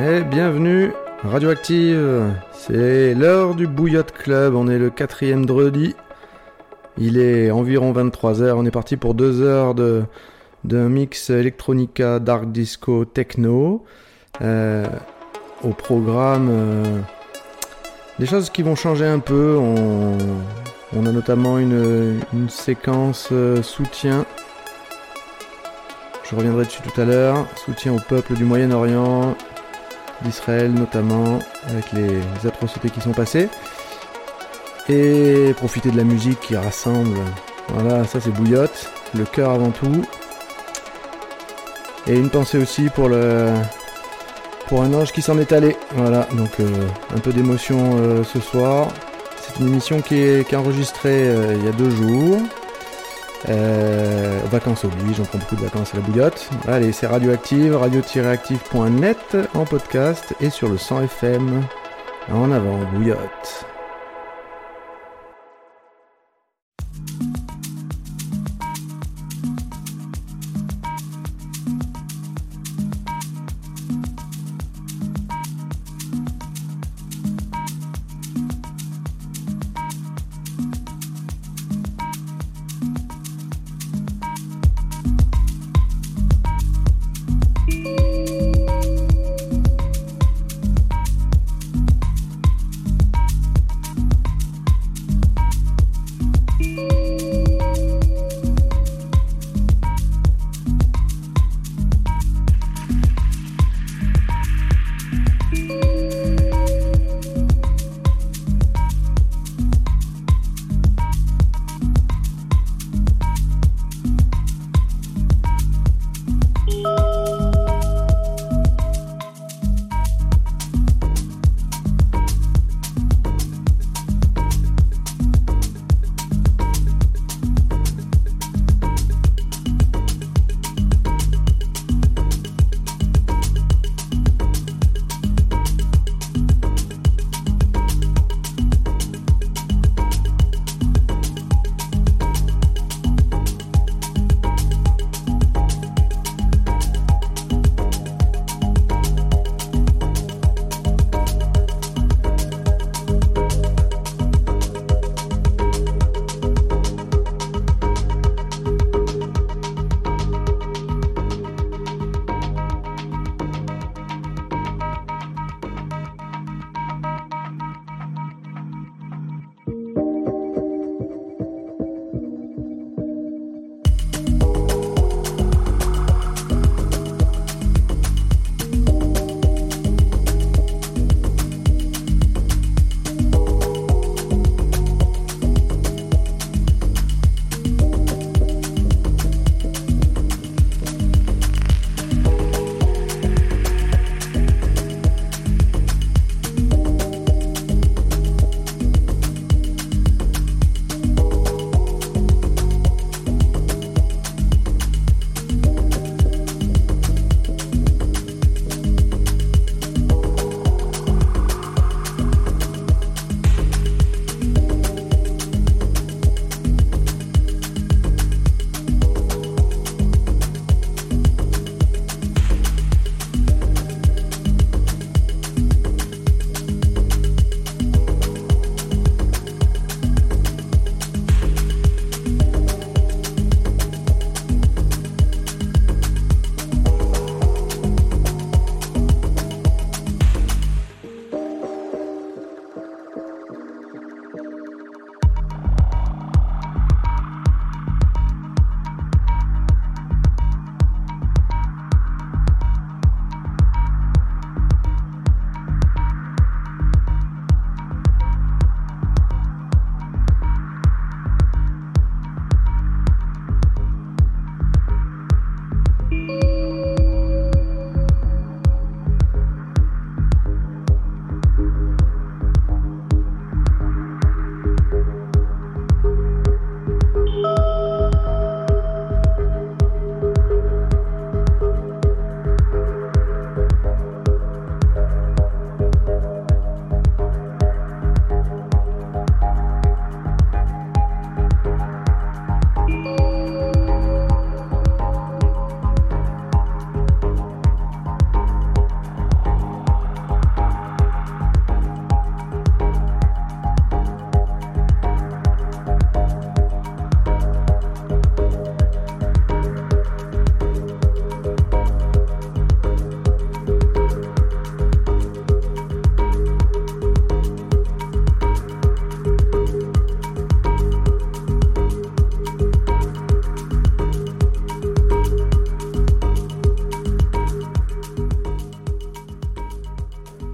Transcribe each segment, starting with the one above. Et bienvenue, Radioactive. C'est l'heure du Bouillotte Club, on est le 4e dredi. Il est environ 23h, on est parti pour 2 heures d'un mix electronica, dark disco, techno. Au programme, des choses qui vont changer un peu. On a notamment une séquence soutien. Je reviendrai dessus tout à l'heure. Soutien au peuple du Moyen-Orient, d'Israël notamment, avec les atrocités qui sont passées. Et profiter de la musique qui rassemble. Voilà, ça c'est Bouillotte, le cœur avant tout. Et une pensée aussi pour un ange qui s'en est allé. Voilà, donc un peu d'émotion ce soir. C'est une émission qui est enregistrée il y a 2 jours. Vacances oblige, on prend beaucoup de vacances à la Bouillotte. Allez, c'est Radioactive, radio-active.net en podcast et sur le 100 FM. En avant, Bouillotte.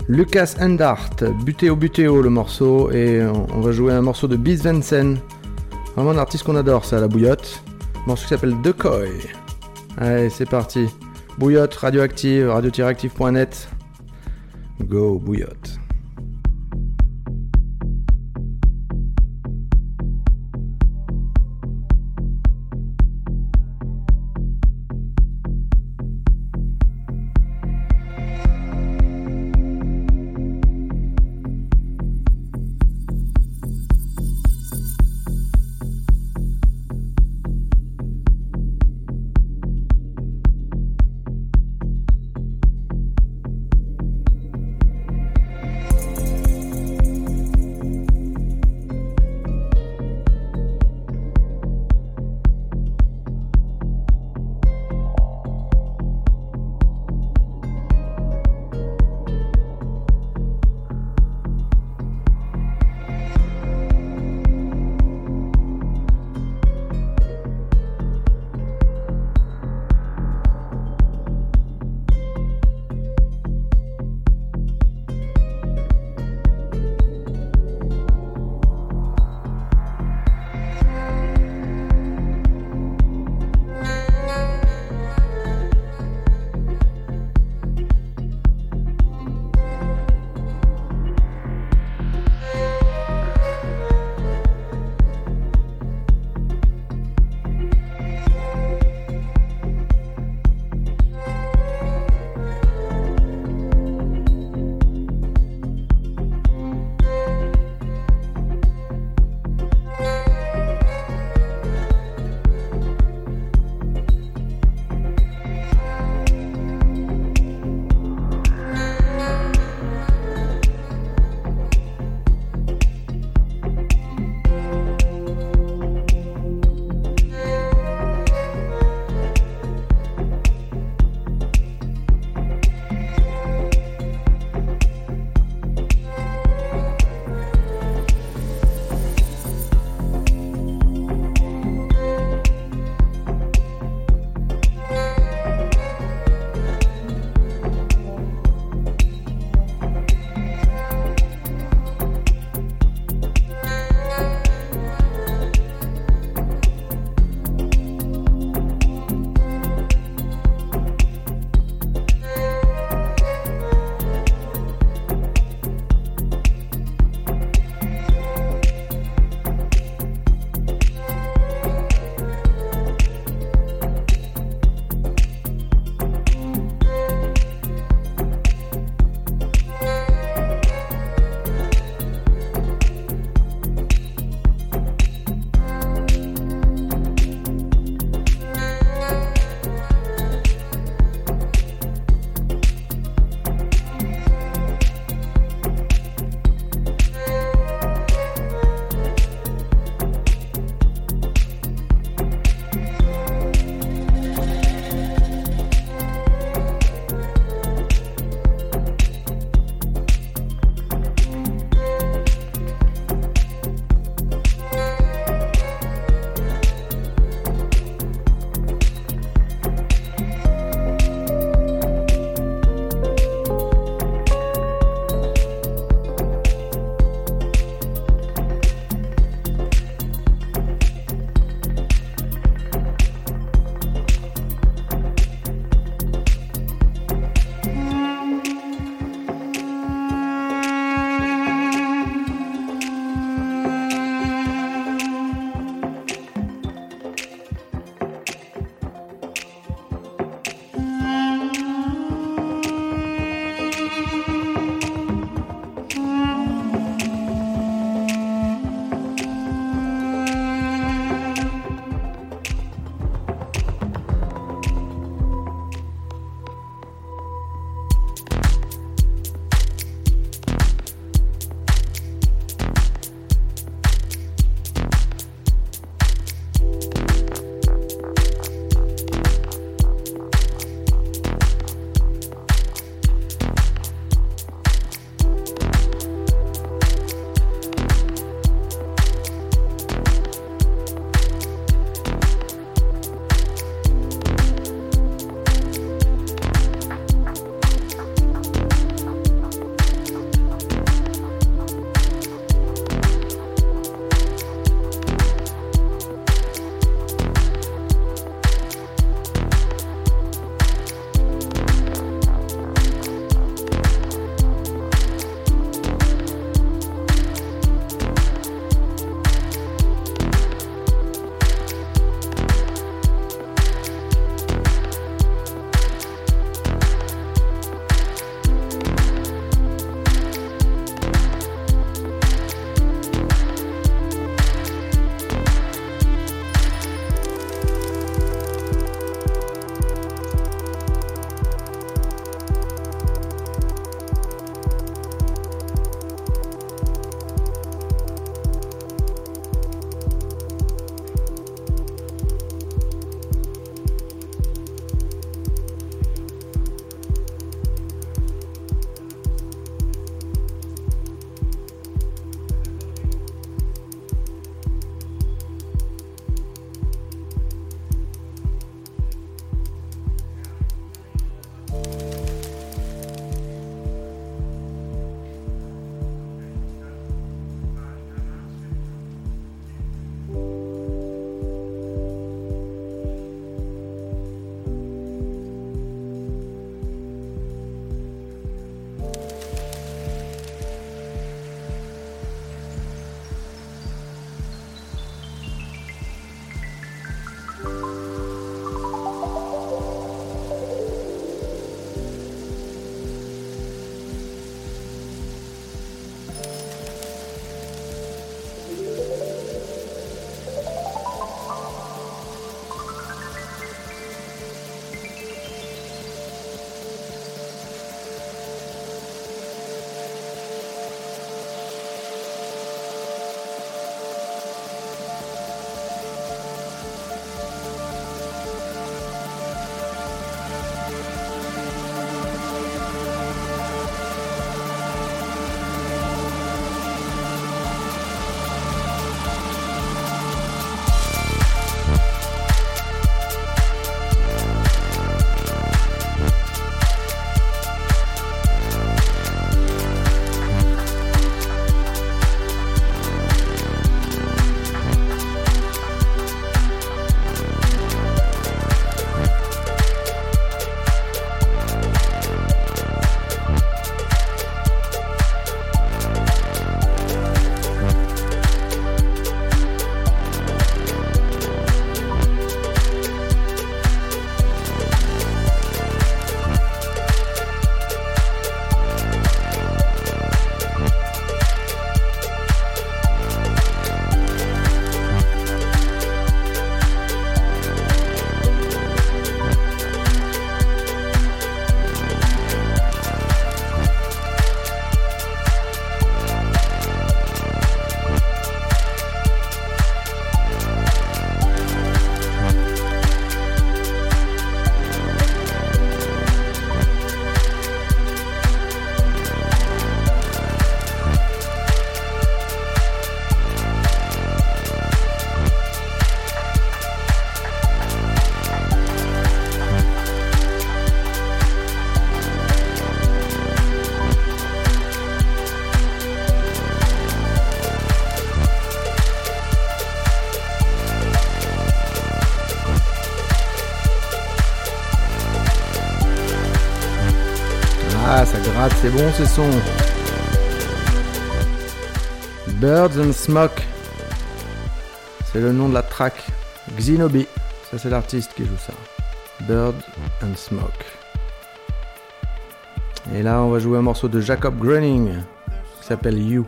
Lucas Endart, Butéo Butéo le morceau, et on va jouer un morceau de Biz Vensen, vraiment un artiste qu'on adore ça, la Bouillotte, un morceau qui s'appelle Decoy. Allez, c'est parti, Bouillotte, Radioactive, radio-active.net, go Bouillotte. Ah, ça gratte, c'est bon ces sons. Birds and Smoke, c'est le nom de la track. Xenobi, ça c'est l'artiste qui joue ça. Birds and Smoke. Et là, on va jouer un morceau de Jacob Groening qui s'appelle You.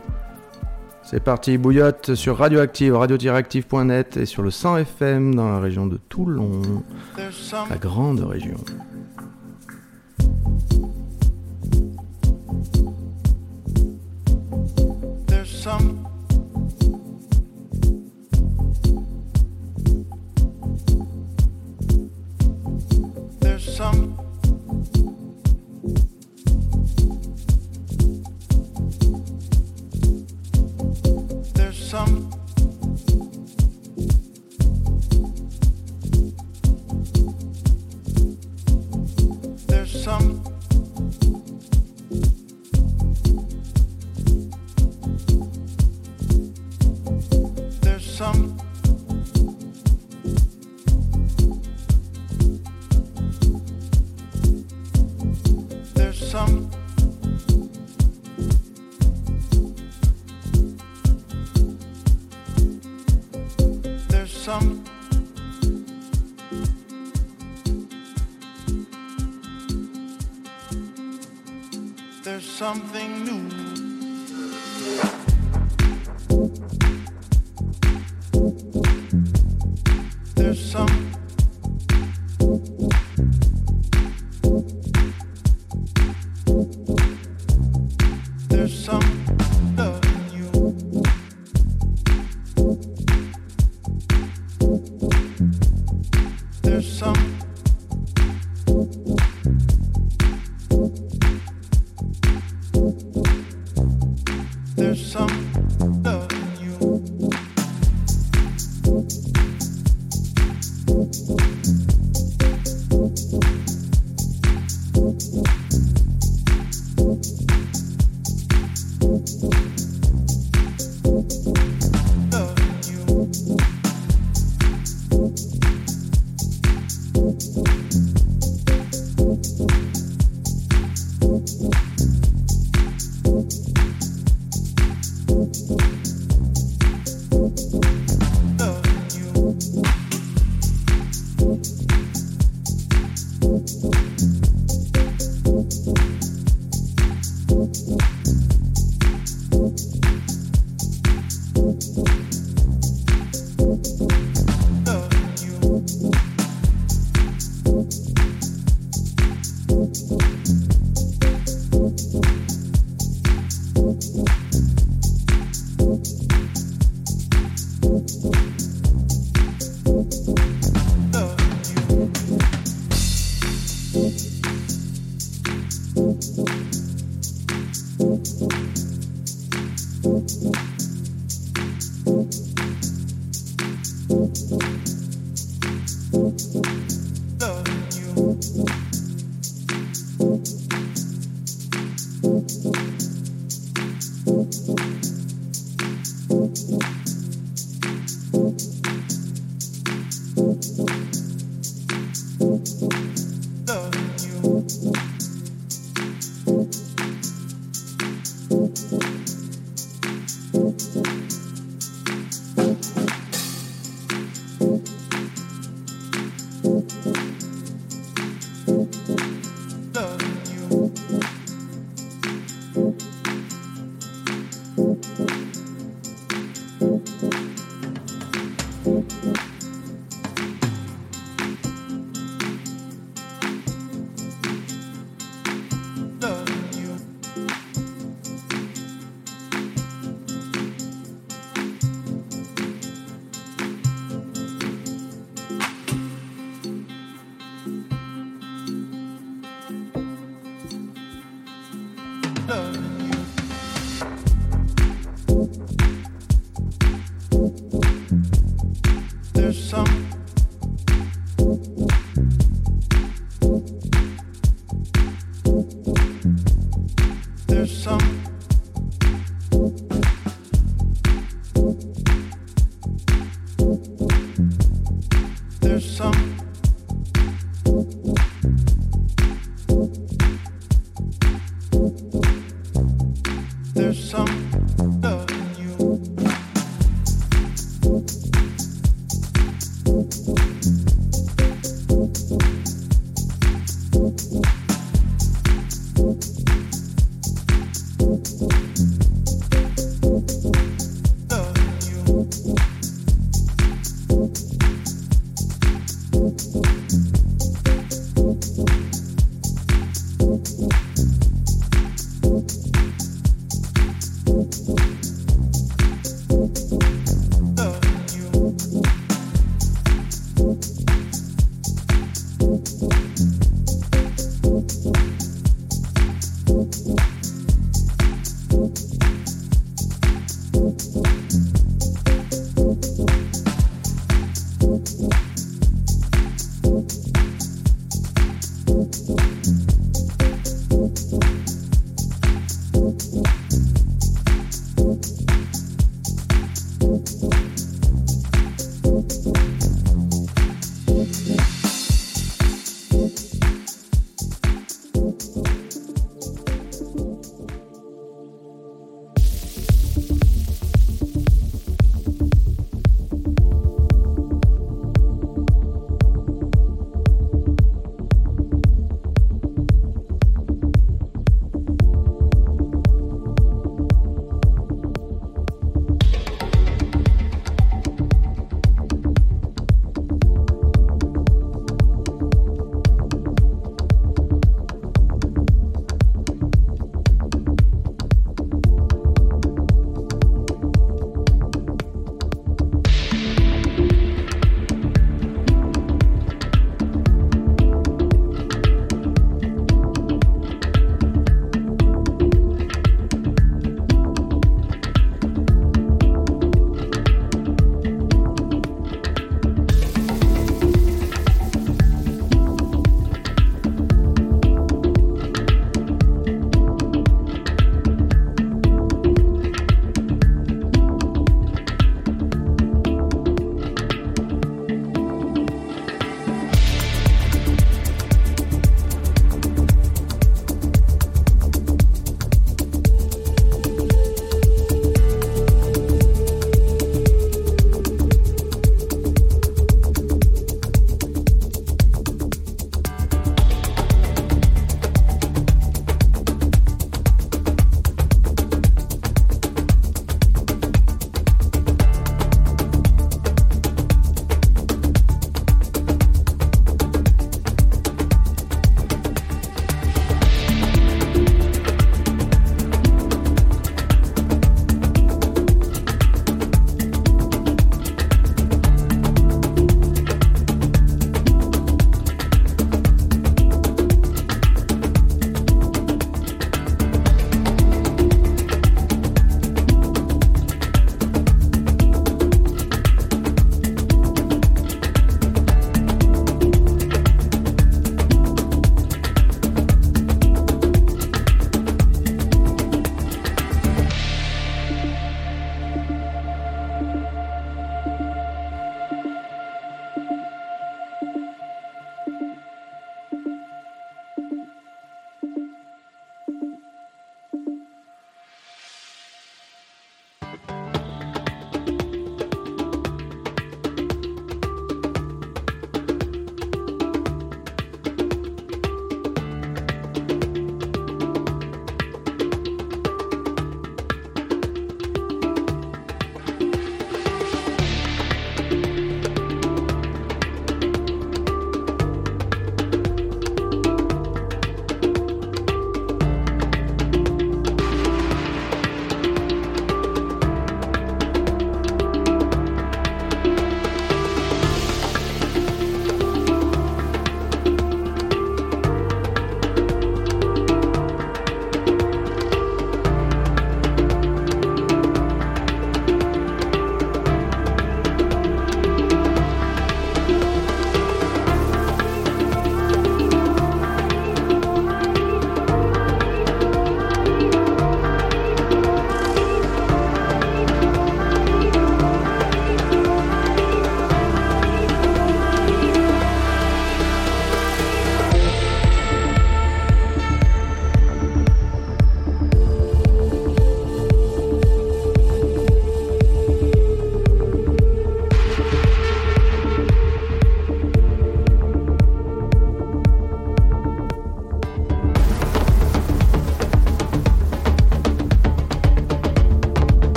C'est parti, bouillotte sur Radioactive, radio-active.net et sur le 100 FM dans la région de Toulon, la grande région.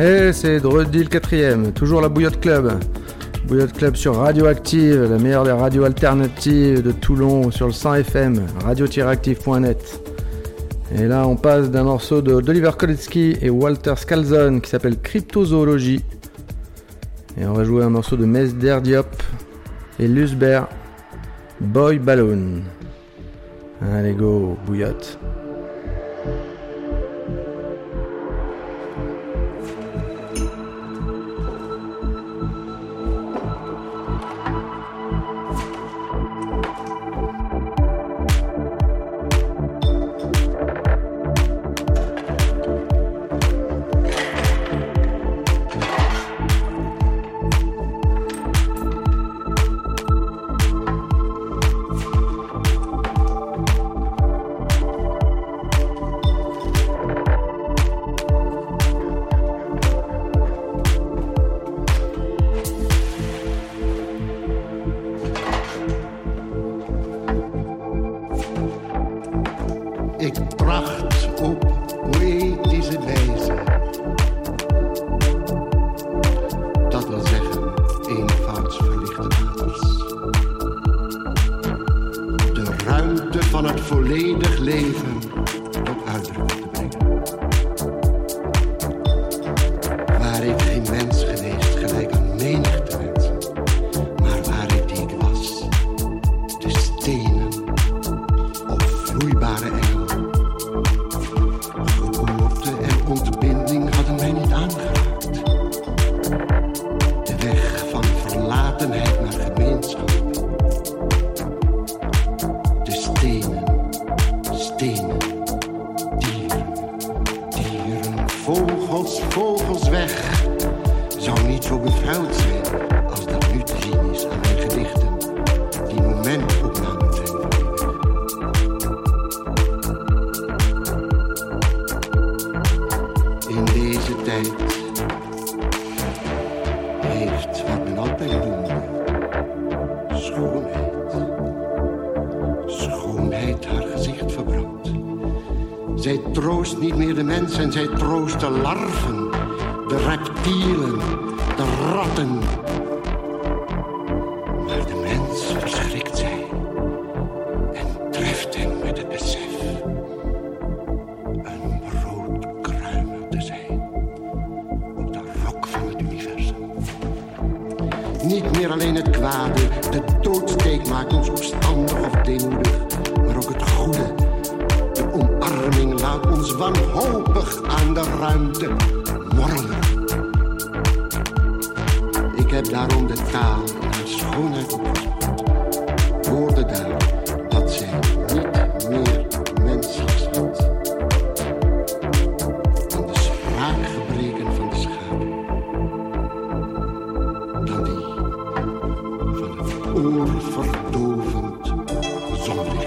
Et c'est Druddy le quatrième, toujours la Bouillotte Club. Bouillotte Club sur Radioactive, la meilleure des radios alternatives de Toulon sur le 100 FM, radio-active.net. Et là, on passe d'un morceau d'Oliver Koletsky et Walter Scalzon qui s'appelle Cryptozoologie. Et on va jouer un morceau de Mesderdiop et Luzbert, Boy Balloon. Allez go, bouillotte. En zij troost de larven, de reptielen, de ratten. Maar de mens verschrikt zij en treft hem met het besef een broodkruimer te zijn op de rok van het universum. Niet meer alleen het kwade, de doodsteek maakt ons opstandig of deemoedig, maar ook het goede. De omarming laat ons wanhopig aan de ruimte morrelen. Ik heb daarom de taal naar schoonheid opgezocht. Woorden daar dat zij niet meer menselijk zijn. Dan de spraakgebreken van de schaduw. Dan die van het oorverdovend zonlicht.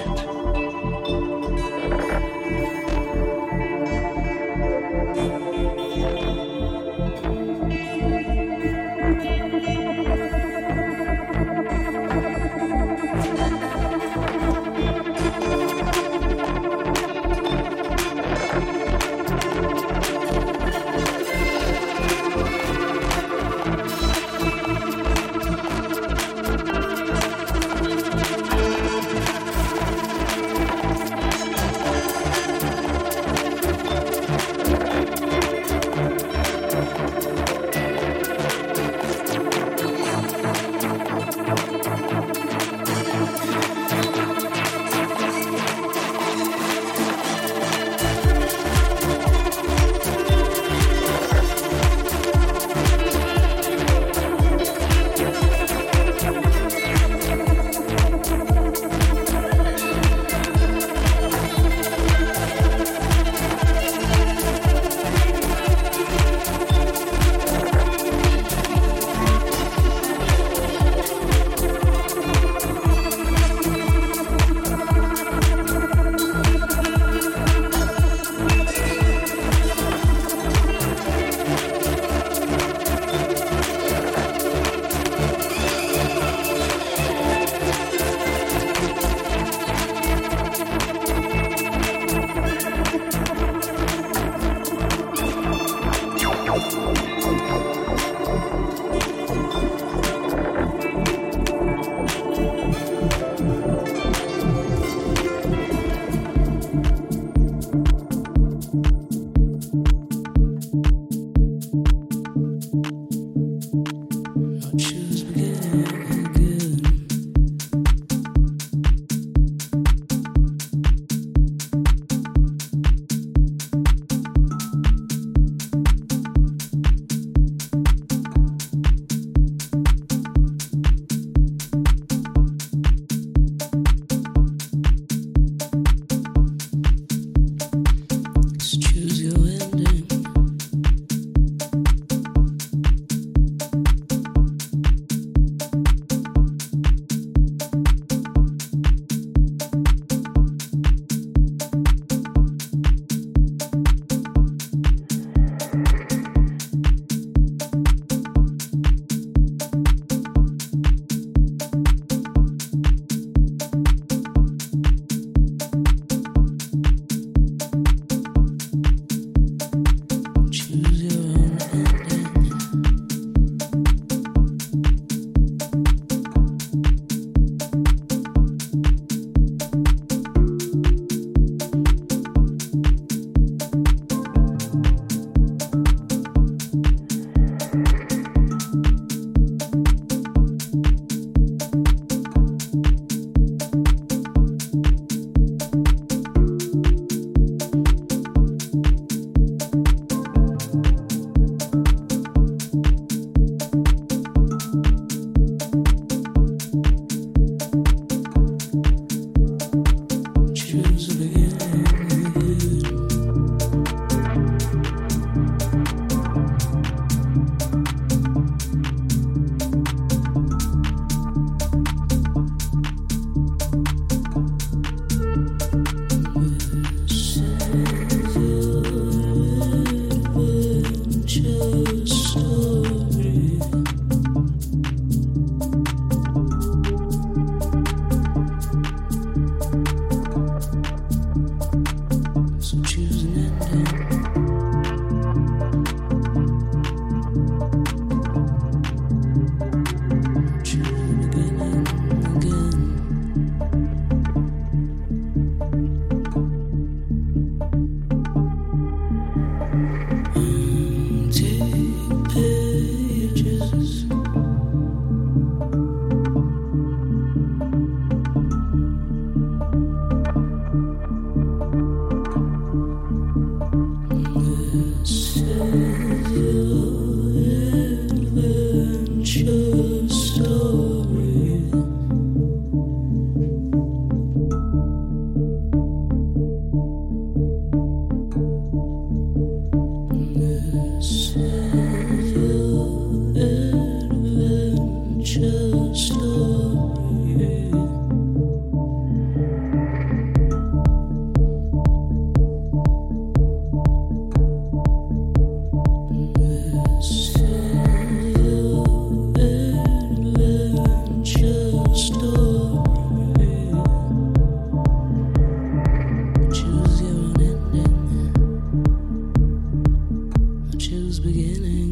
Beginning.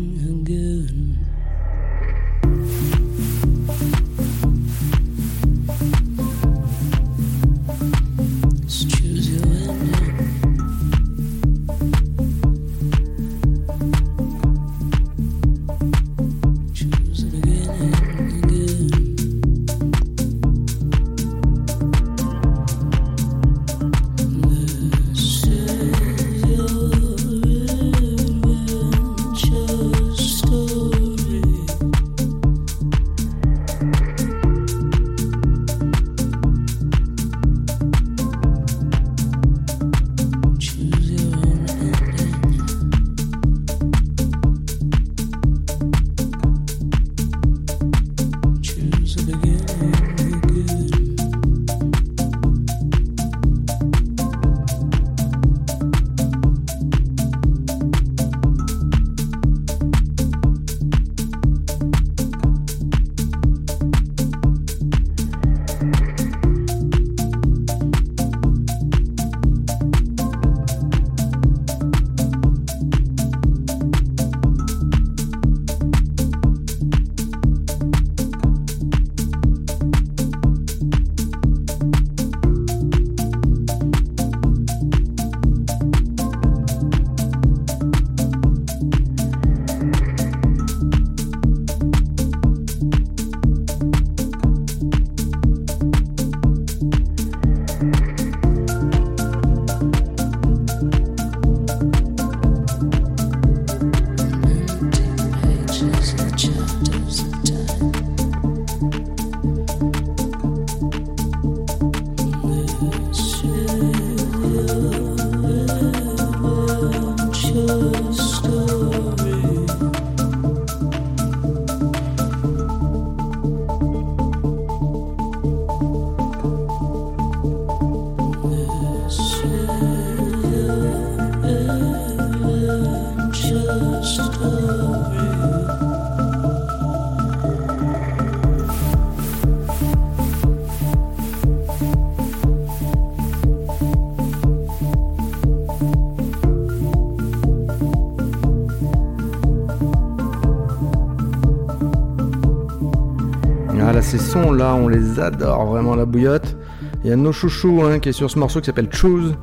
Ces sons-là, on les adore vraiment, la bouillotte. Il y a nos chouchous qui est sur ce morceau qui s'appelle Choose,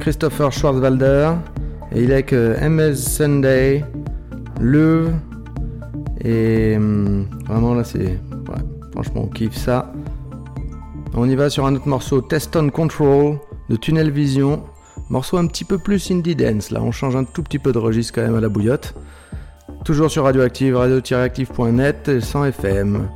Christopher Schwarzwalder, et il est avec Ms Sunday Love. Et vraiment là, c'est franchement, on kiffe ça. On y va sur un autre morceau, Test on Control de Tunnel Vision, morceau un petit peu plus indie dance. Là, on change un tout petit peu de registre quand même à la bouillotte. Toujours sur Radioactive, radio-active.net, 100 FM.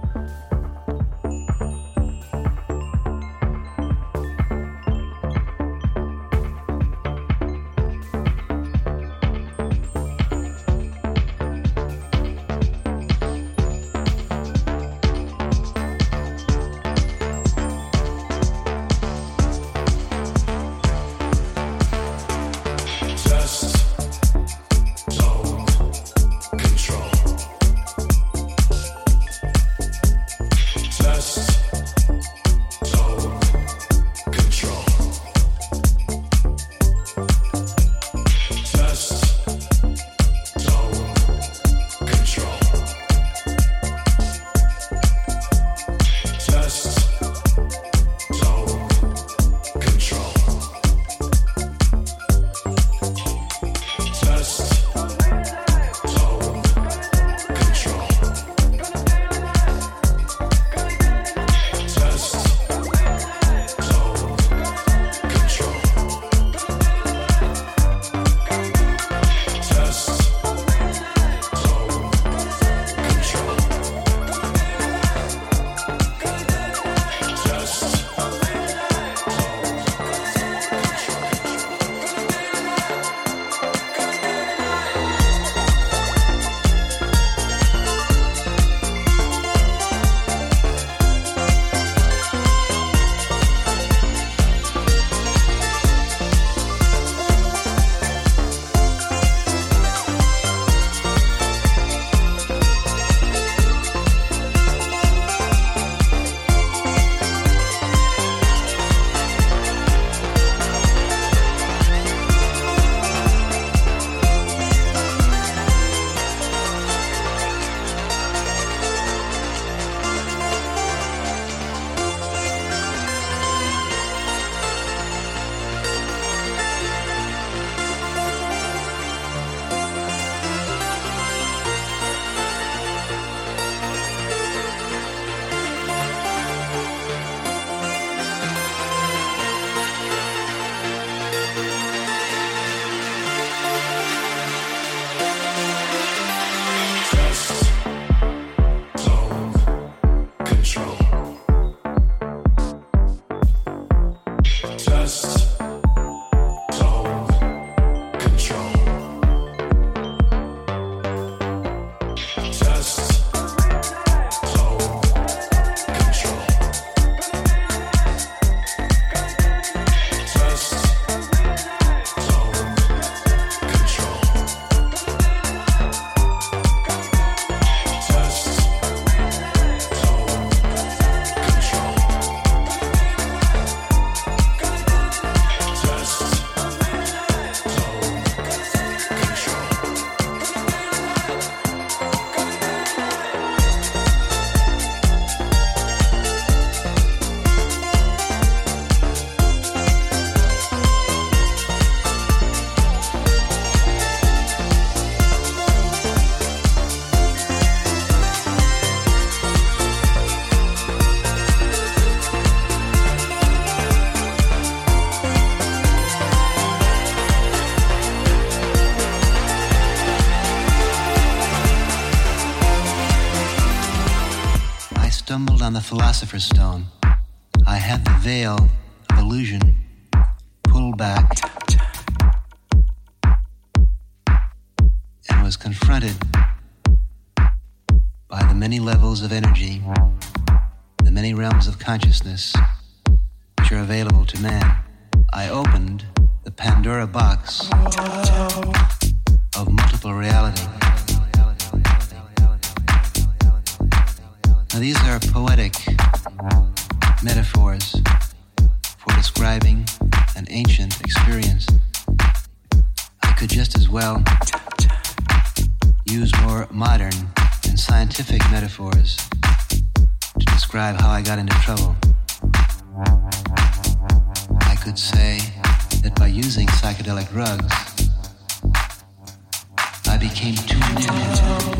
Philosopher's Stone. I had the veil of illusion pulled back. was confronted by the many levels of energy, the many realms of consciousness which are available to man, I opened the Pandora box of multiple reality. Now these are poetic metaphors for describing an ancient experience. I could just as well use more modern and scientific metaphors to describe how I got into trouble. I could say that by using psychedelic drugs, I became tuned in.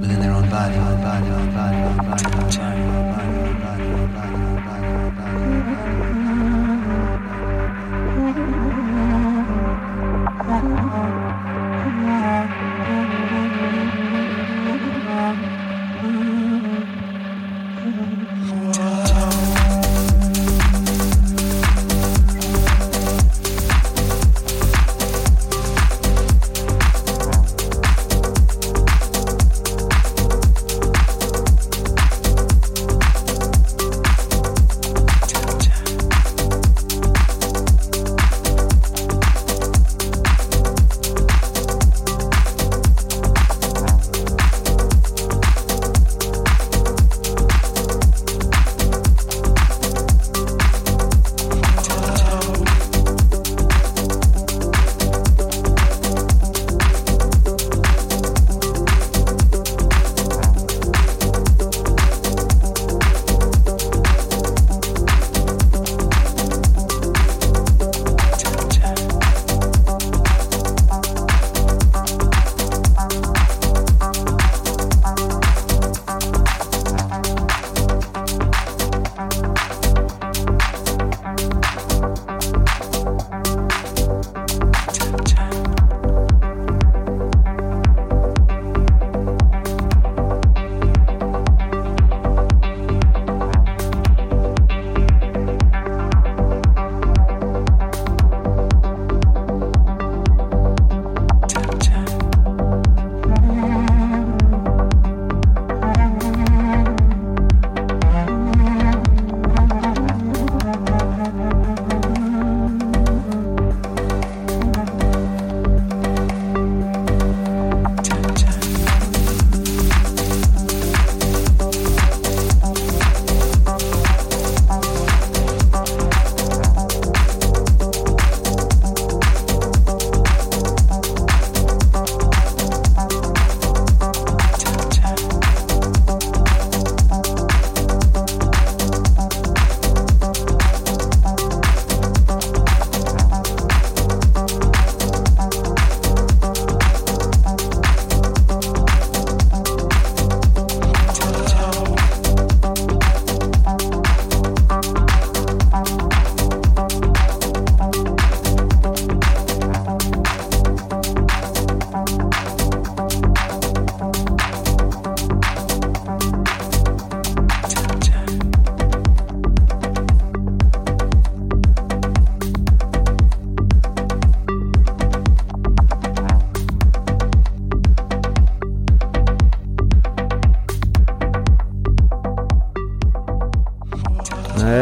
Within their own body.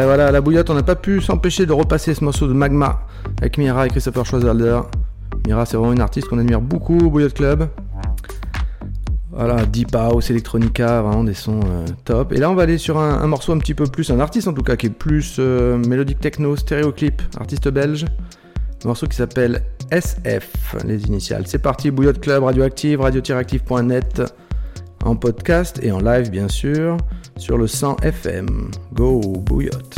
Voilà, à la bouillotte, on n'a pas pu s'empêcher de repasser ce morceau de Magma avec Mira et Christopher Schwarzwalder. Mira, c'est vraiment une artiste qu'on admire beaucoup au Bouillotte Club. Voilà, Deep House, Electronica, vraiment des sons top. Et là, on va aller sur un morceau un petit peu plus, un artiste en tout cas, qui est plus mélodique techno, stéréoclip, artiste belge. Un morceau qui s'appelle SF, les initiales. C'est parti, Bouillotte Club, Radioactive, radio-active.net, en podcast et en live bien sûr, sur le 100 FM. Go, Bouillotte!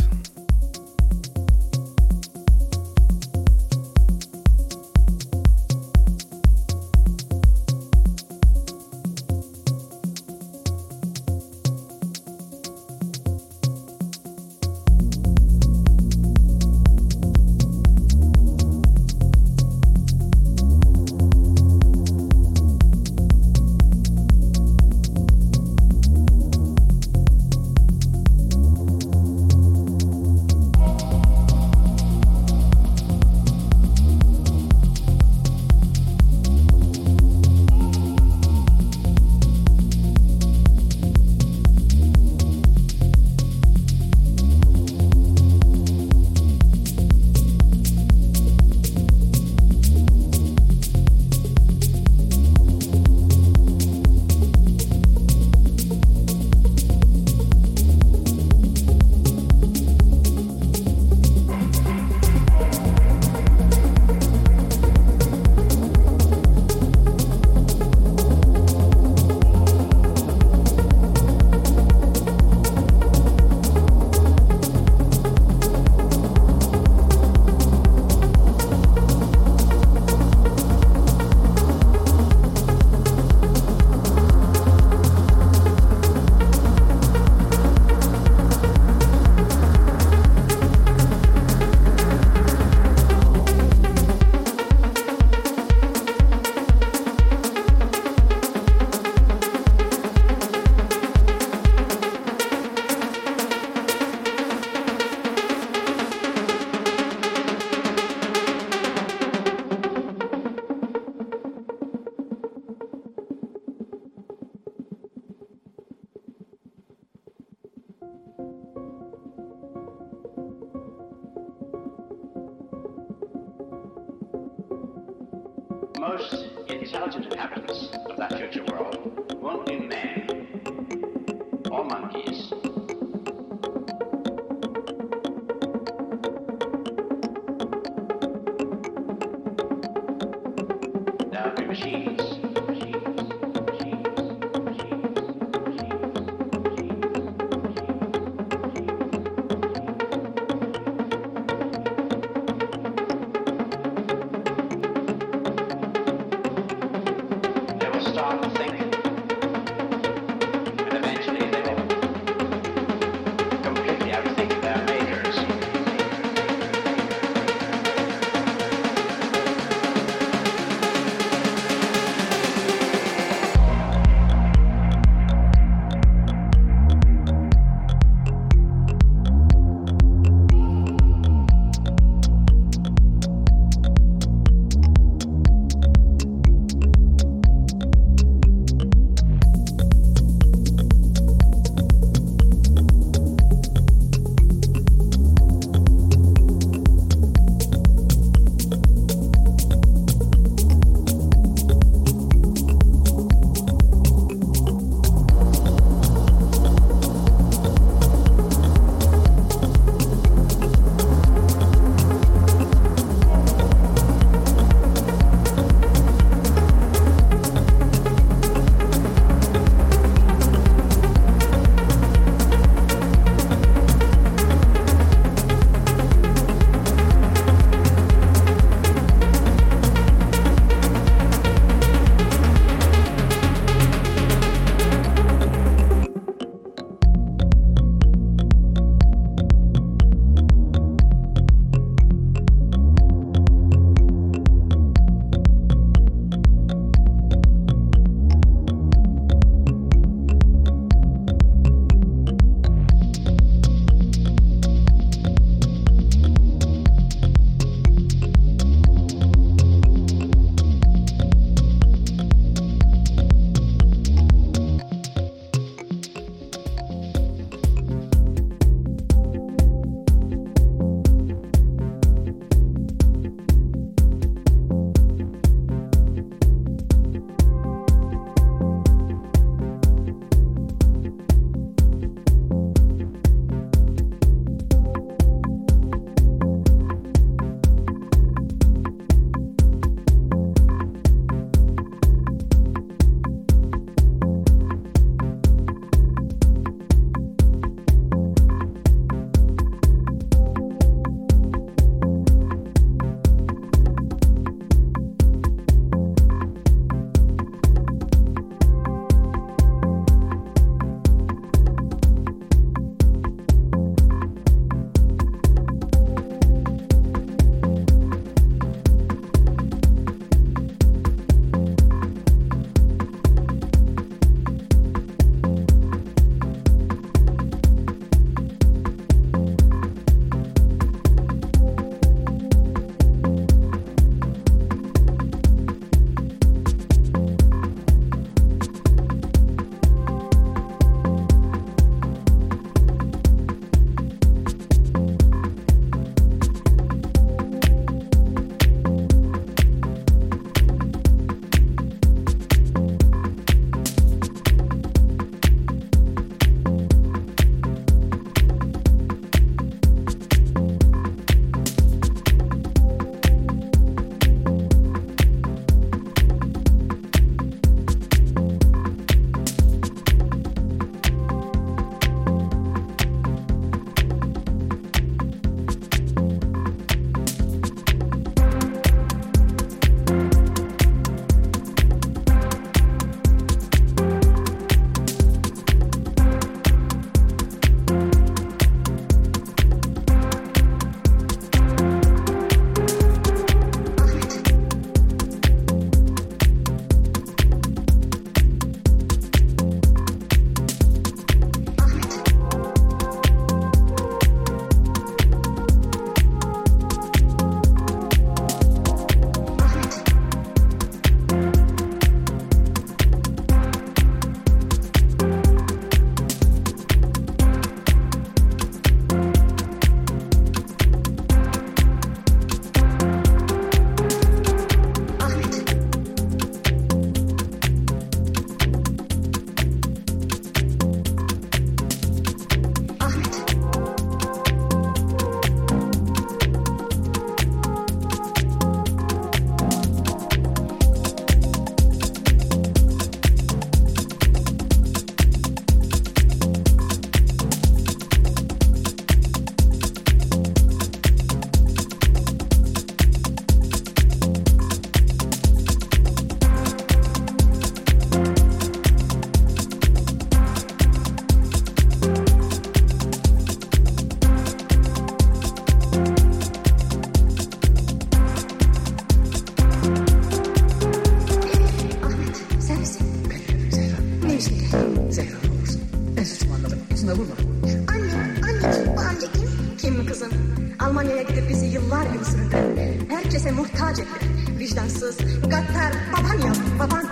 Almanya'ya gidip bizi yıllar gün sürdü. Herkese muhtaç etti. Vicdansız, gaddar, baban ya, baban.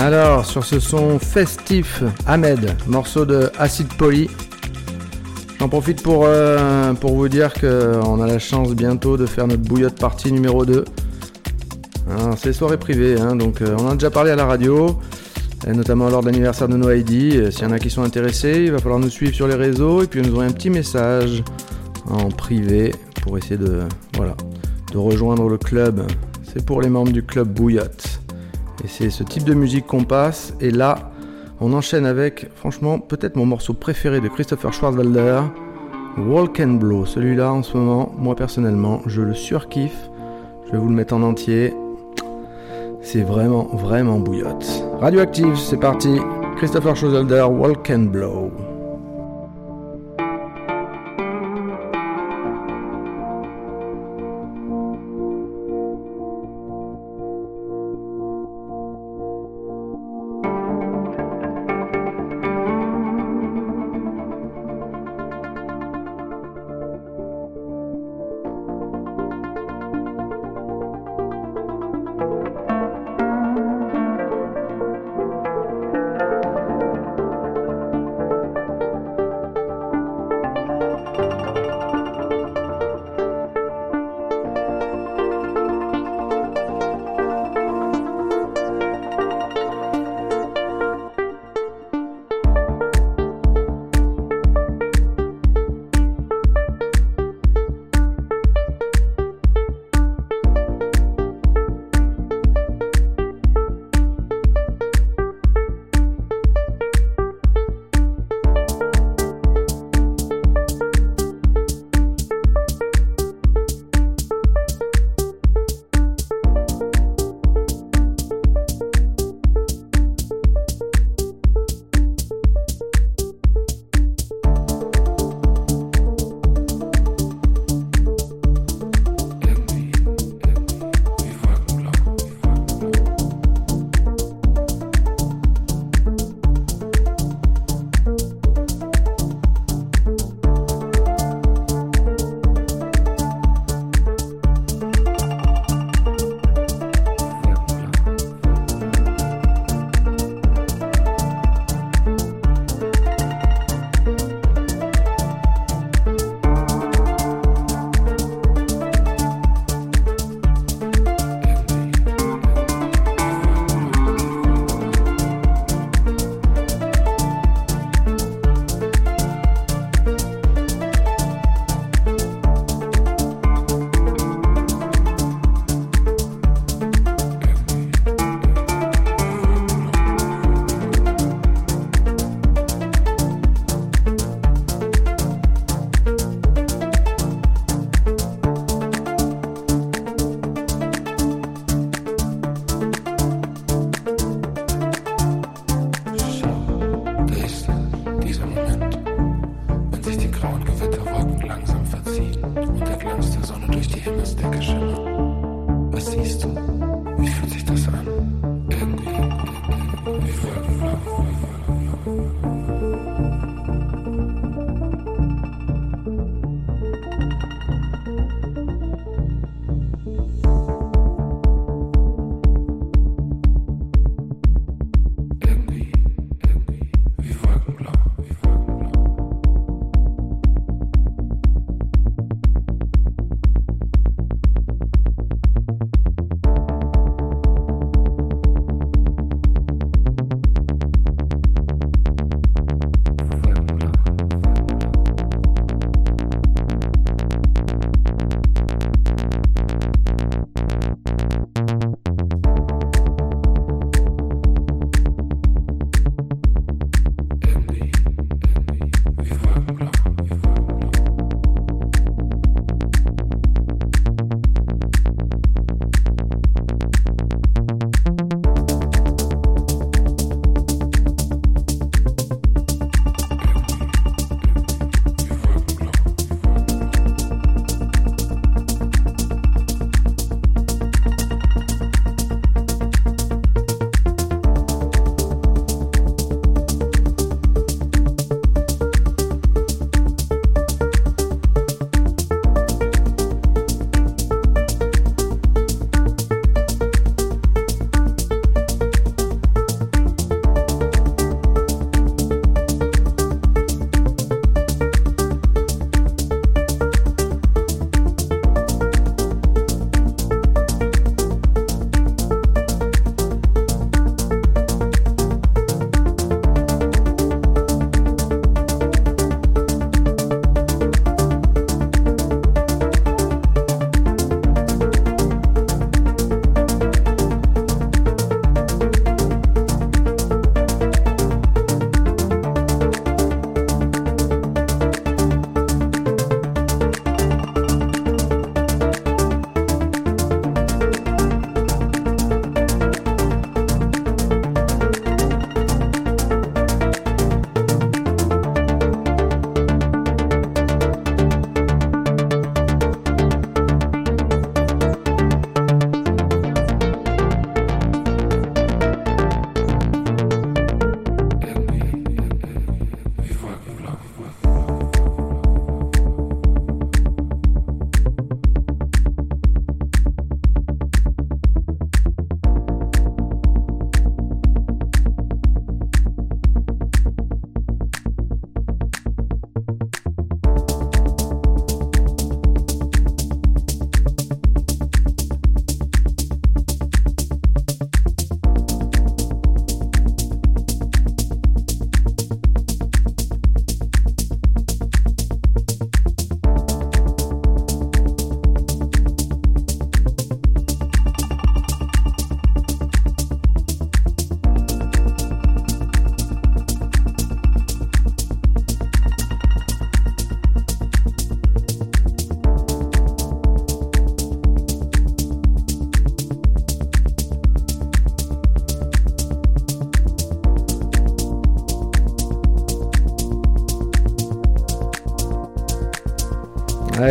Alors, sur ce son festif, Ahmed, morceau de Acid Poly. J'en profite pour vous dire qu'on a la chance bientôt de faire notre bouillotte partie numéro 2. Alors, c'est soirée privée, hein, donc on en a déjà parlé à la radio, et notamment lors de l'anniversaire de Noaidi. S'il y en a qui sont intéressés, il va falloir nous suivre sur les réseaux et puis nous envoyer un petit message en privé pour essayer de rejoindre le club. C'est pour les membres du club Bouillotte. Et c'est ce type de musique qu'on passe. Et là, on enchaîne avec, franchement, peut-être mon morceau préféré de Christopher Schwarzwalder, Walk and Blow. Celui-là, en ce moment, moi personnellement, je le surkiffe. Je vais vous le mettre en entier. C'est vraiment, vraiment bouillotte. Radioactive, c'est parti. Christopher Schwarzwalder, Walk and Blow.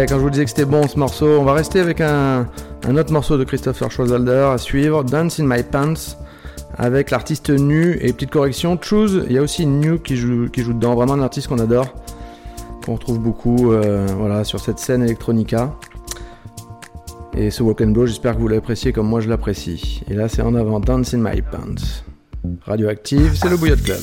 Quand je vous disais que c'était bon ce morceau, on va rester avec un autre morceau de Christopher Schwarzwalder à suivre, Dance In My Pants, avec l'artiste Nu, et petite correction, Choose, il y a aussi Nu qui joue dedans, vraiment un artiste qu'on adore, qu'on retrouve beaucoup voilà, sur cette scène electronica. Et ce Walk and Blow, j'espère que vous l'appréciez comme moi je l'apprécie. Et là c'est en avant, Dance In My Pants. Radioactive, c'est le Bouillotte Club.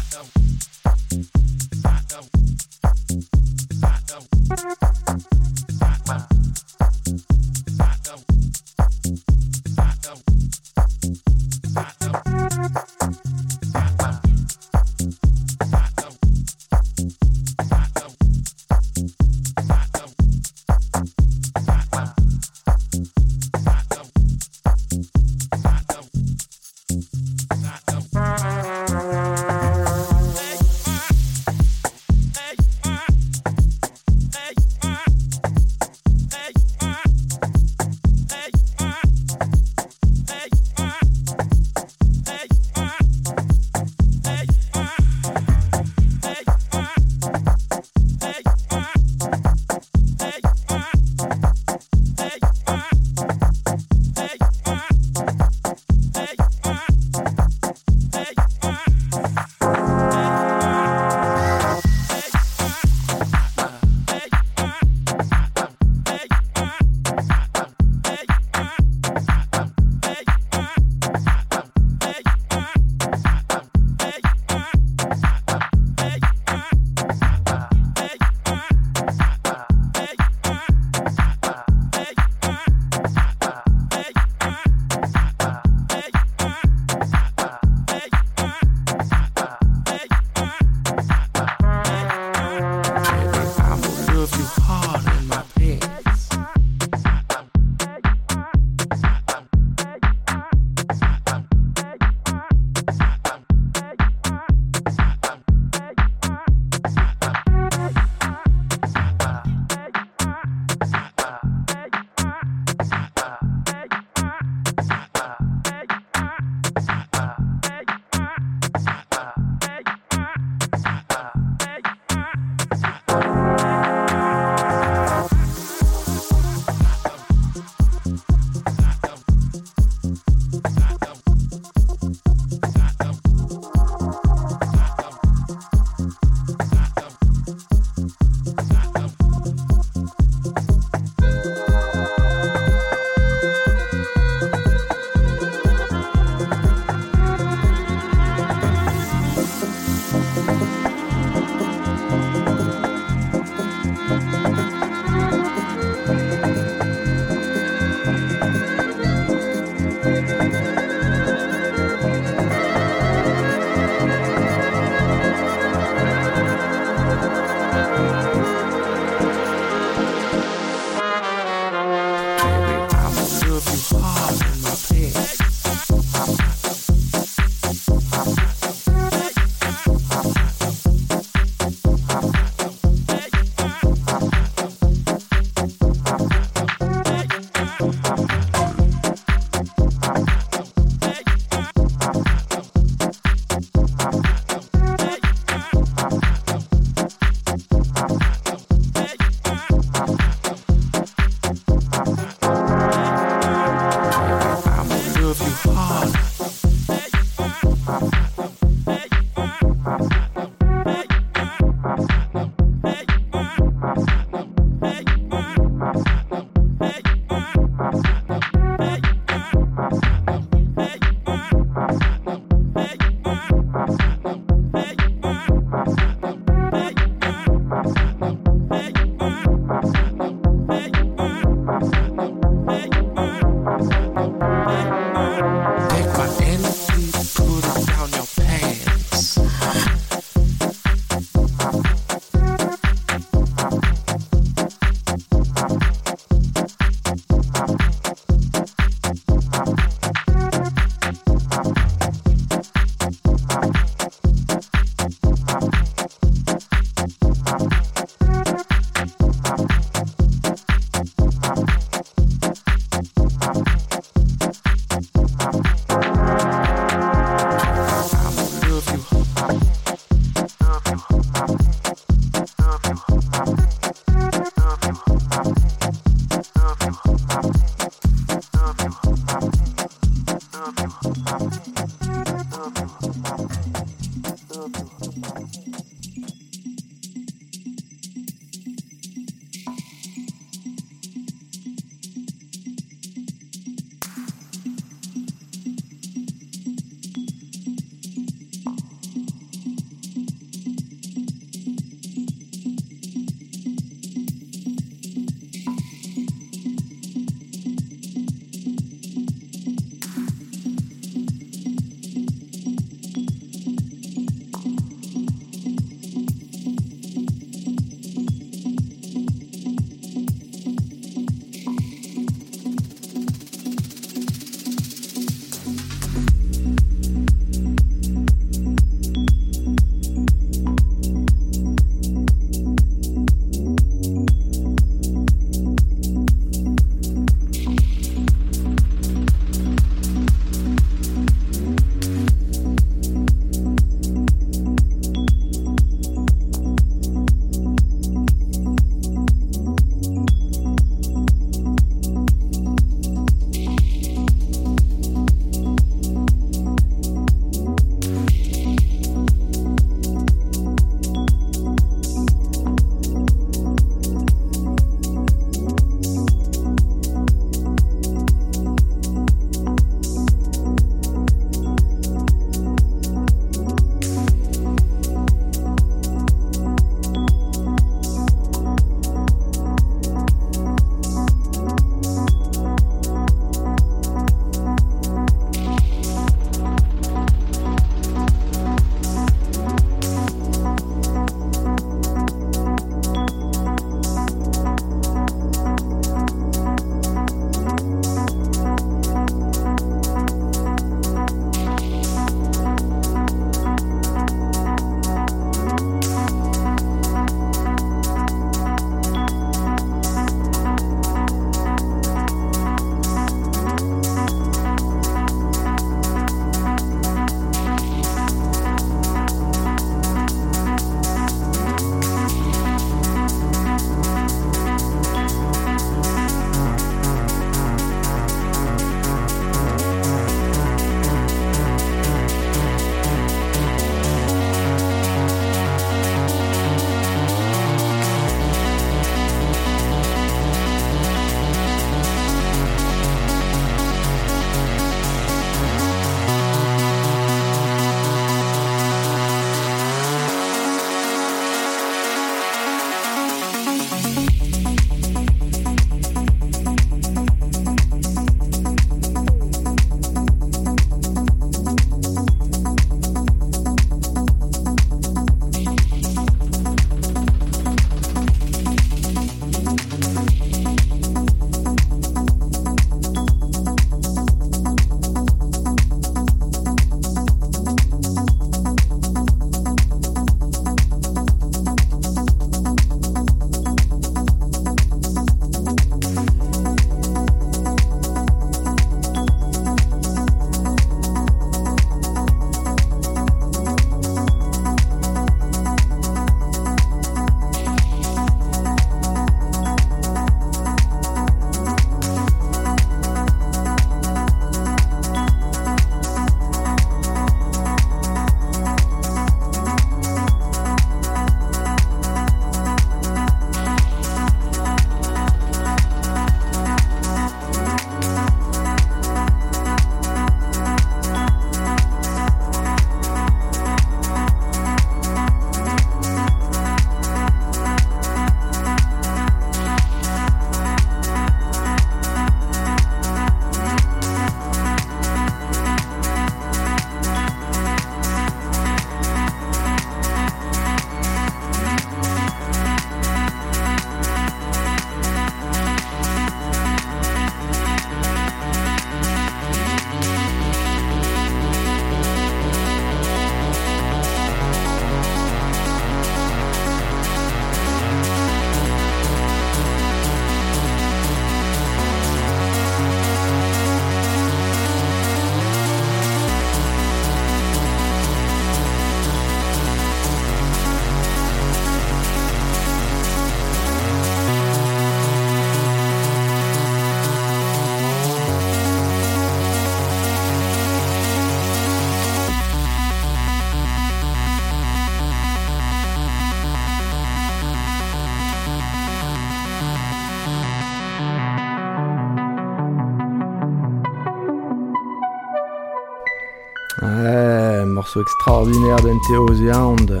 morceau extraordinaire de NTO, The Hound.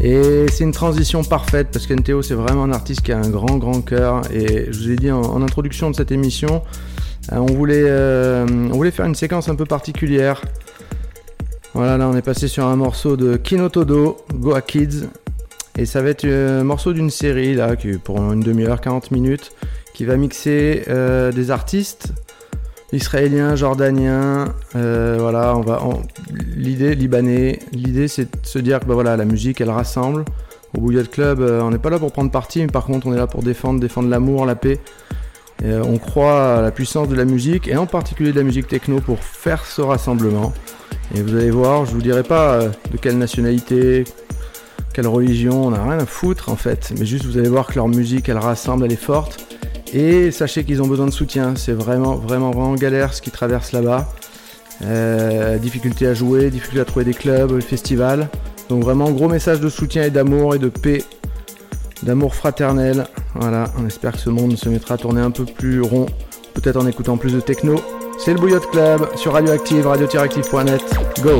Et c'est une transition parfaite parce que NTO c'est vraiment un artiste qui a un grand cœur. Et je vous ai dit en introduction de cette émission, on voulait faire une séquence un peu particulière. Voilà, là on est passé sur un morceau de Kinotodo, Goa Kids. Et ça va être un morceau d'une série là, pour une demi-heure, 40 minutes, qui va mixer des artistes israéliens, jordaniens, voilà, l'idée c'est de se dire que bah, voilà, la musique elle rassemble. Au Bouillotte Club, on n'est pas là pour prendre parti, mais par contre on est là pour défendre l'amour, la paix. Et, on croit à la puissance de la musique, et en particulier de la musique techno, pour faire ce rassemblement. Et vous allez voir, je vous dirai pas de quelle nationalité, quelle religion, on n'a rien à foutre en fait, mais juste vous allez voir que leur musique elle rassemble, elle est forte. Et sachez qu'ils ont besoin de soutien, c'est vraiment galère ce qu'ils traversent là-bas. Difficulté à jouer, difficulté à trouver des clubs, des festivals. Donc vraiment gros message de soutien et d'amour et de paix, d'amour fraternel. Voilà, on espère que ce monde se mettra à tourner un peu plus rond, peut-être en écoutant plus de techno. C'est le Bouillotte Club sur Radioactive, radio-active.net, go!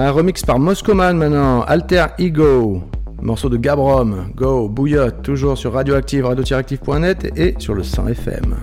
Un remix par Moscoman maintenant, Alter Ego, morceau de Gabrom, Go, Bouillotte, toujours sur Radioactive, radio-active.net et sur le 100 FM.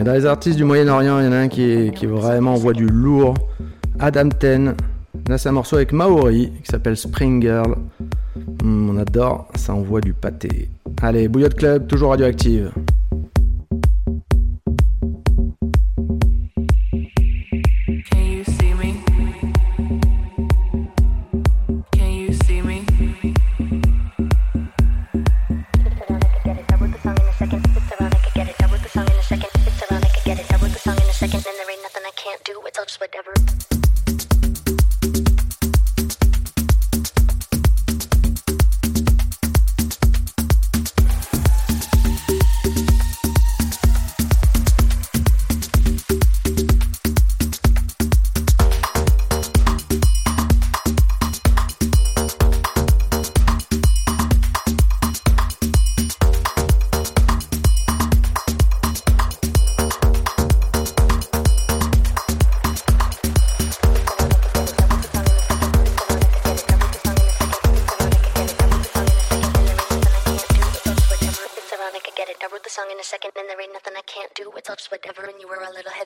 Et dans les artistes du Moyen-Orient, il y en a un qui vraiment envoie du lourd. Adam Ten, là c'est un morceau avec Maori qui s'appelle Spring Girl. On adore, ça envoie du pâté. Allez, Bouillotte Club, toujours radioactive.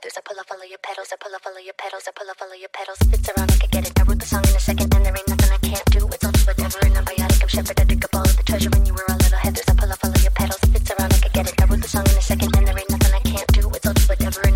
There's a pull-up, follow your pedals. It's around, I could get it. I wrote the song in a second, and there ain't nothing I can't do. It's all just whatever.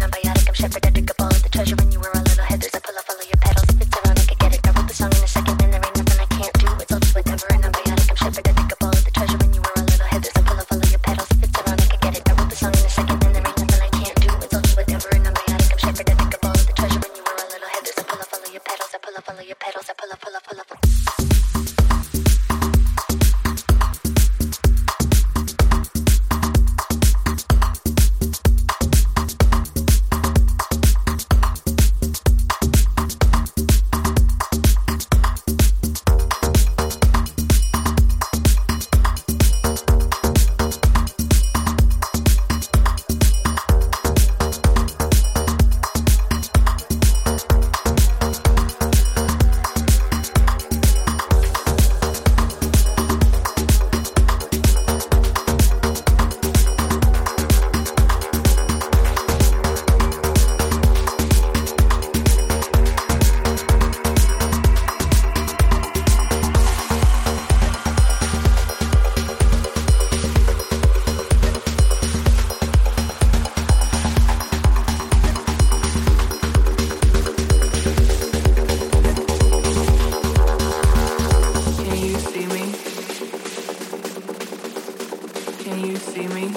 see me?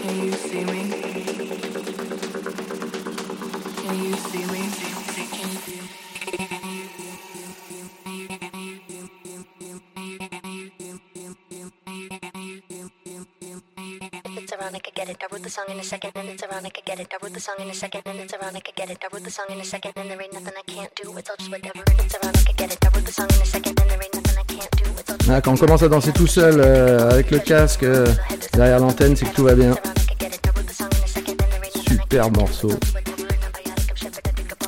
Can you see me? Can you see me? Can you see me? Song in a second, and it's ironic. I get it. I wrote the song in a second, and it's ironic. I get it. I wrote the song in a second, and there ain't nothing I can't do. It's all just whatever. And it's ironic. I get it. I wrote the song in a second, and there ain't nothing I can't do. It's all just whatever. Quand on commence à danser tout seul avec le casque derrière l'antenne, c'est que tout va bien. Super morceau.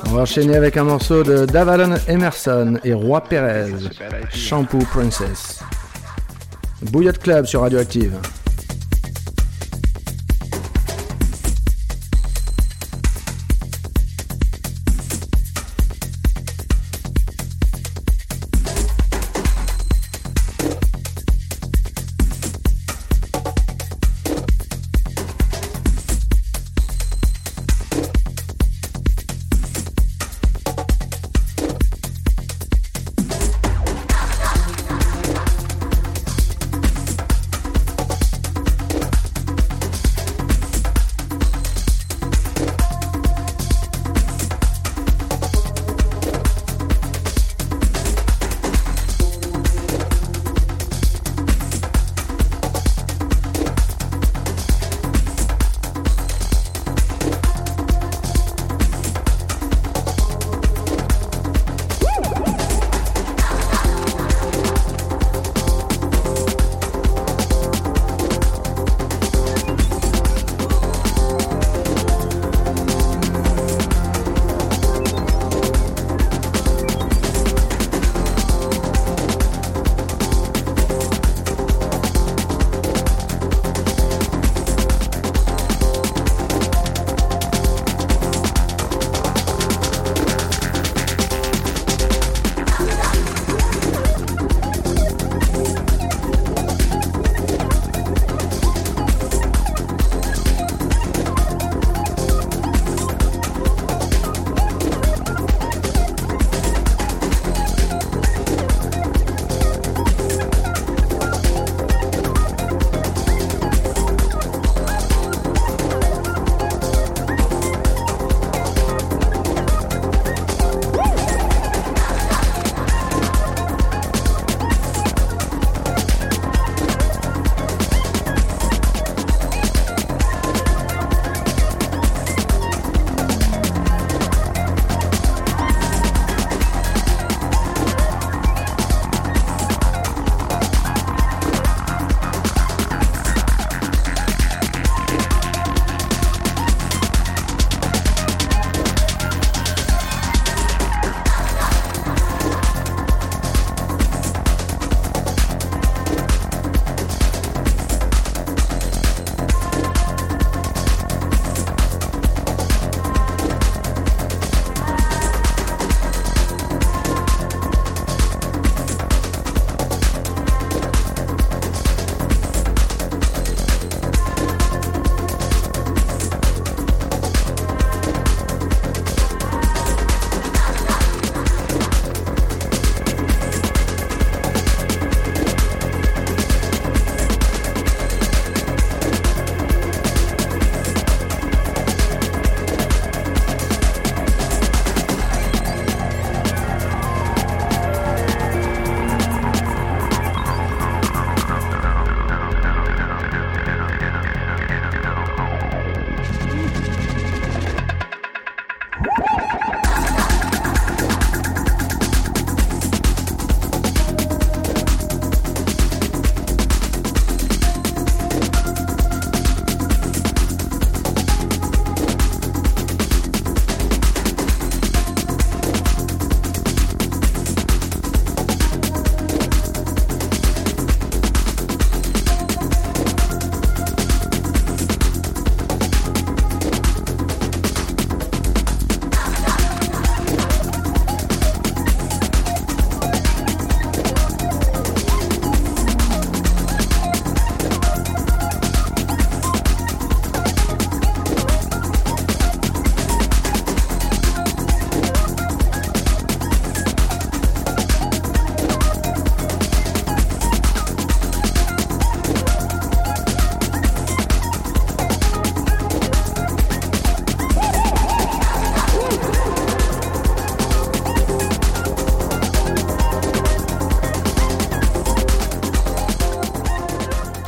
On va enchaîner avec un morceau de Davalon Emerson et Roy Perez, Shampoo Princess. Bouillotte Club sur Radioactive.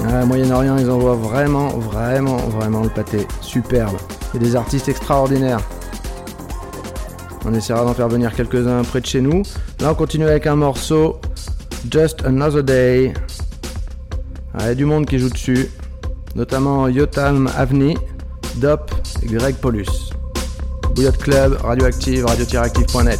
Ah, Moyen-Orient, ils envoient vraiment, vraiment, vraiment le pâté. Superbe. Et des artistes extraordinaires. On essaiera d'en faire venir quelques-uns près de chez nous. Là, on continue avec un morceau, Just Another Day. Il y a du monde qui joue dessus, notamment Yotam Avni, Dop et Greg Paulus. Bouillotte Club, Radioactive, radio-active.net.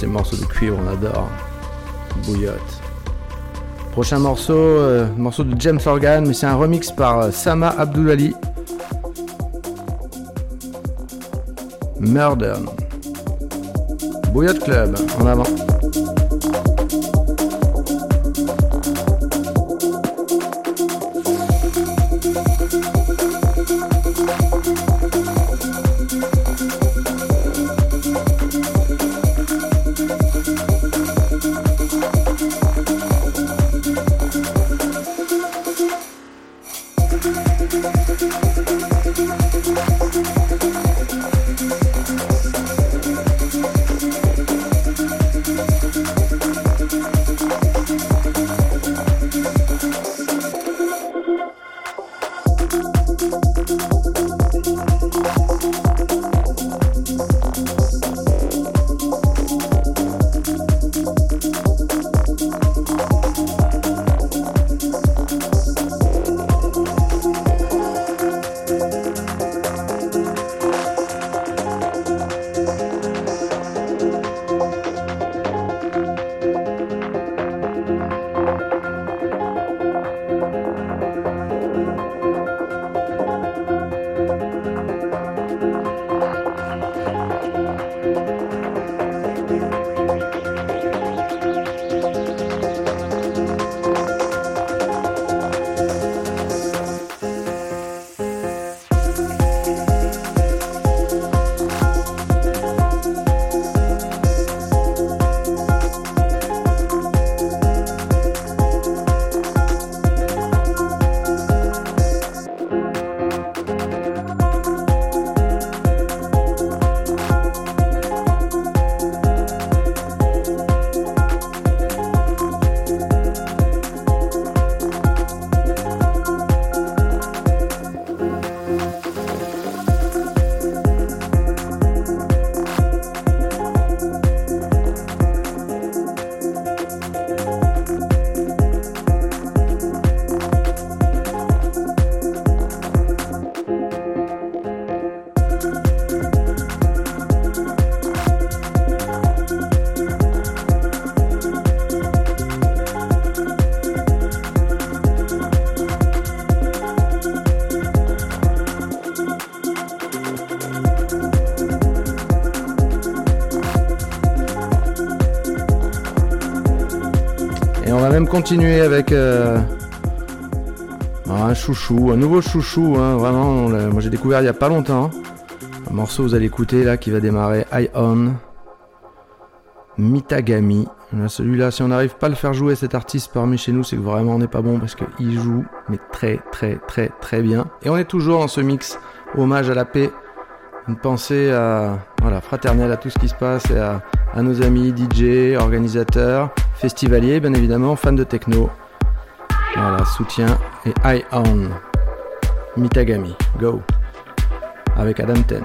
Ces morceaux de cuivre, on adore. Bouillotte. Prochain morceau, morceau de James Organ, mais c'est un remix par Sama Abdoulali. Murder. Bouillotte Club, en avant. continuer avec un chouchou, un nouveau chouchou, hein, vraiment, moi j'ai découvert il n'y a pas longtemps. Un morceau vous allez écouter là qui va démarrer, Ion Mitagami. Là, celui-là, si on n'arrive pas à le faire jouer cet artiste parmi chez nous, c'est que vraiment on n'est pas bon parce qu'il joue mais très bien. Et on est toujours dans ce mix, hommage à la paix, une pensée fraternelle à tout ce qui se passe et à nos amis DJ, organisateurs, festivaliers, bien évidemment, fans de techno. Voilà, soutien et Ion Mitagami, go avec Adam Ten.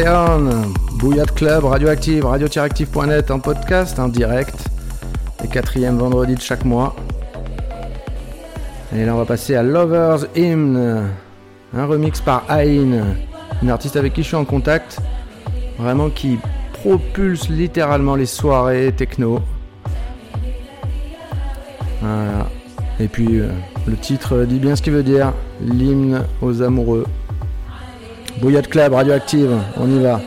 Ion, Bouillotte Club, Radioactive, radio-active.net en podcast, en direct, les 4e vendredis de chaque mois. Et là, on va passer à Lovers Hymn, un remix par Aïn, une artiste avec qui je suis en contact, vraiment qui propulse littéralement les soirées techno. Voilà. Et puis le titre dit bien ce qu'il veut dire, l'hymne aux amoureux. Bouillotte Club, Radioactive, on y va.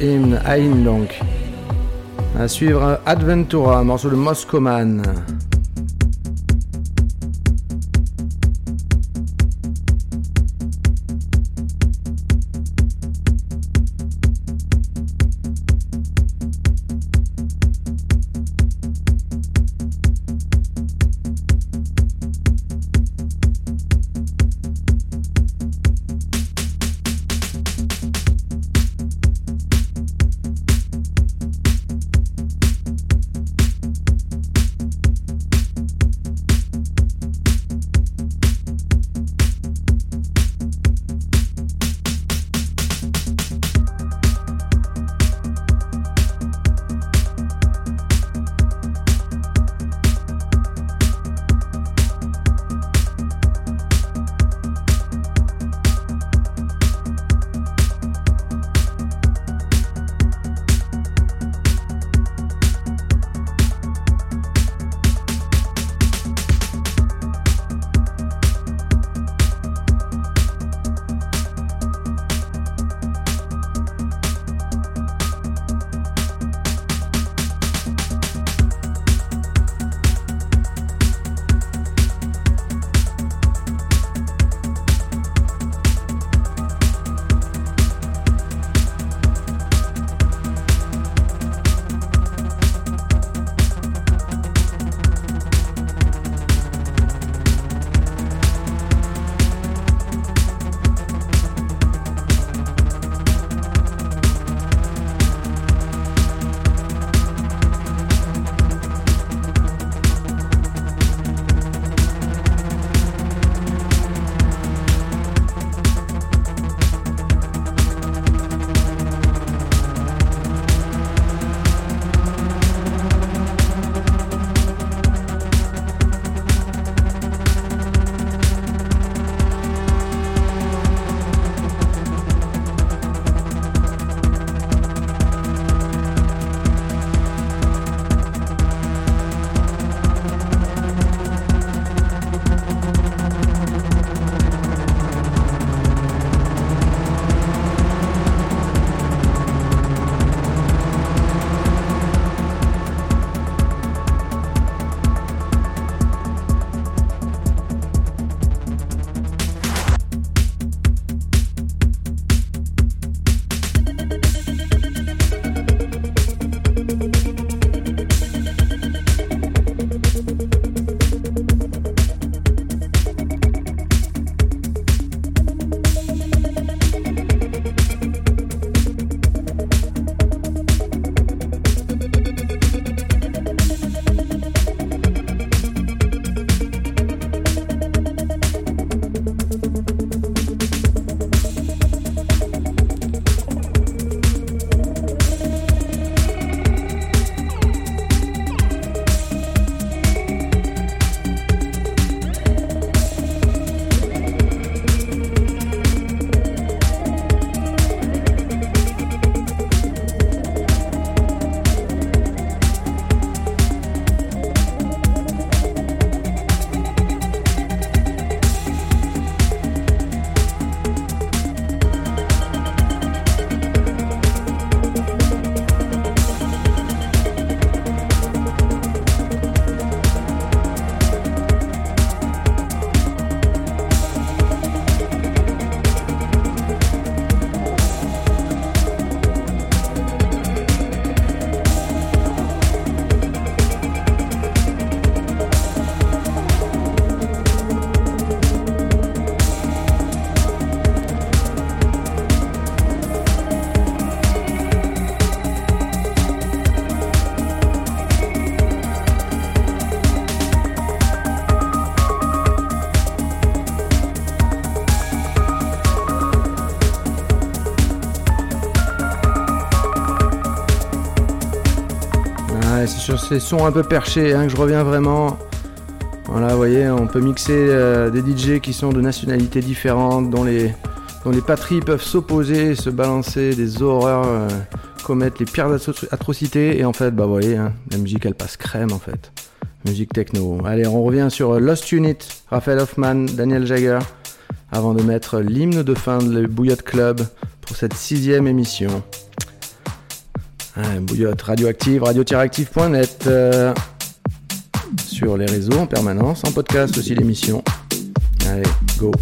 Hymne à hymne donc. À suivre Adventura, un morceau de Moscoman. sur ces sons un peu perchés hein, que je reviens vraiment. Voilà, vous voyez, on peut mixer des DJ qui sont de nationalités différentes, dont les patries peuvent s'opposer, se balancer des horreurs, commettre les pires atrocités. Et en fait, bah vous voyez, hein, la musique, elle passe crème en fait. Musique techno. Allez, on revient sur Lost Unit, Raphaël Hoffman, Daniel Jagger, avant de mettre l'hymne de fin de le Bouillotte Club pour cette 6e émission. Ah, Bouillotte, Radioactive, radio-active.net, sur les réseaux en permanence, en podcast aussi l'émission. Allez, go!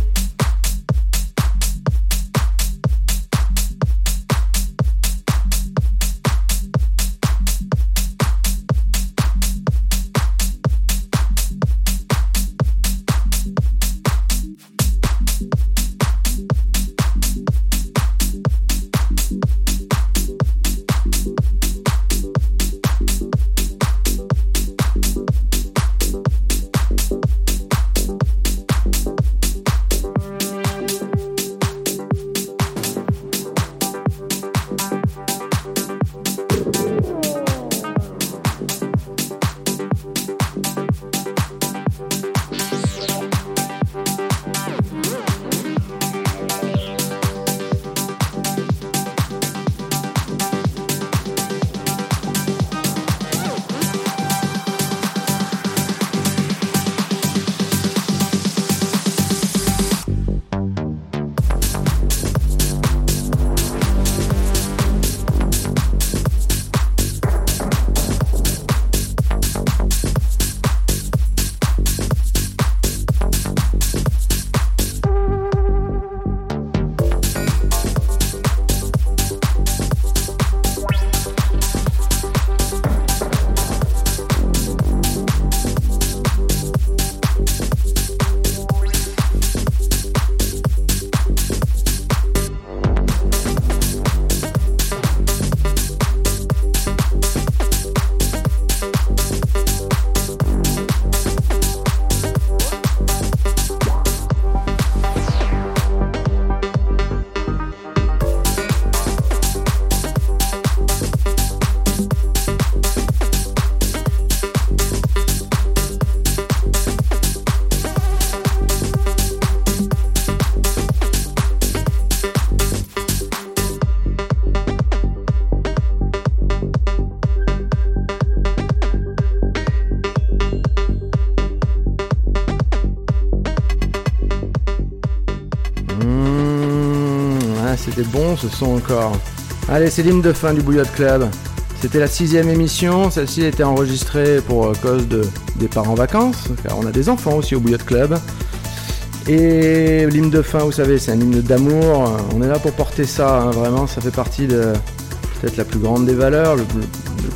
C'était bon ce son encore. Allez, c'est l'hymne de fin du Bouillotte Club. C'était la 6e émission. Celle-ci était enregistrée pour cause de départ en vacances, car on a des enfants aussi au Bouillotte Club. Et l'hymne de fin, vous savez, c'est un hymne d'amour. On est là pour porter ça, hein, vraiment. Ça fait partie de peut-être la plus grande des valeurs, le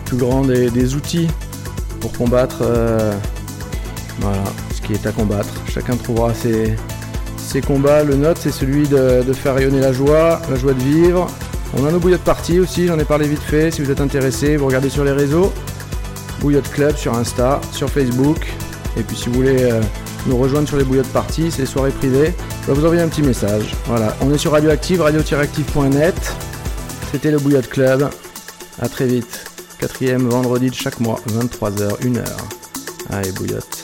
plus grand des outils pour combattre voilà, ce qui est à combattre. Chacun trouvera ses combats. Le nôtre, c'est celui de faire rayonner la joie de vivre. On a nos bouillottes parties aussi, j'en ai parlé vite fait. Si vous êtes intéressé, vous regardez sur les réseaux. Bouillotte Club sur Insta, sur Facebook. Et puis si vous voulez nous rejoindre sur les bouillottes parties, c'est les soirées privées, je vais vous envoyer un petit message. Voilà, on est sur Radioactive, radio-active.net. C'était le Bouillotte Club. À très vite. 4e vendredi de chaque mois, 23h, 1h. Allez, bouillotte.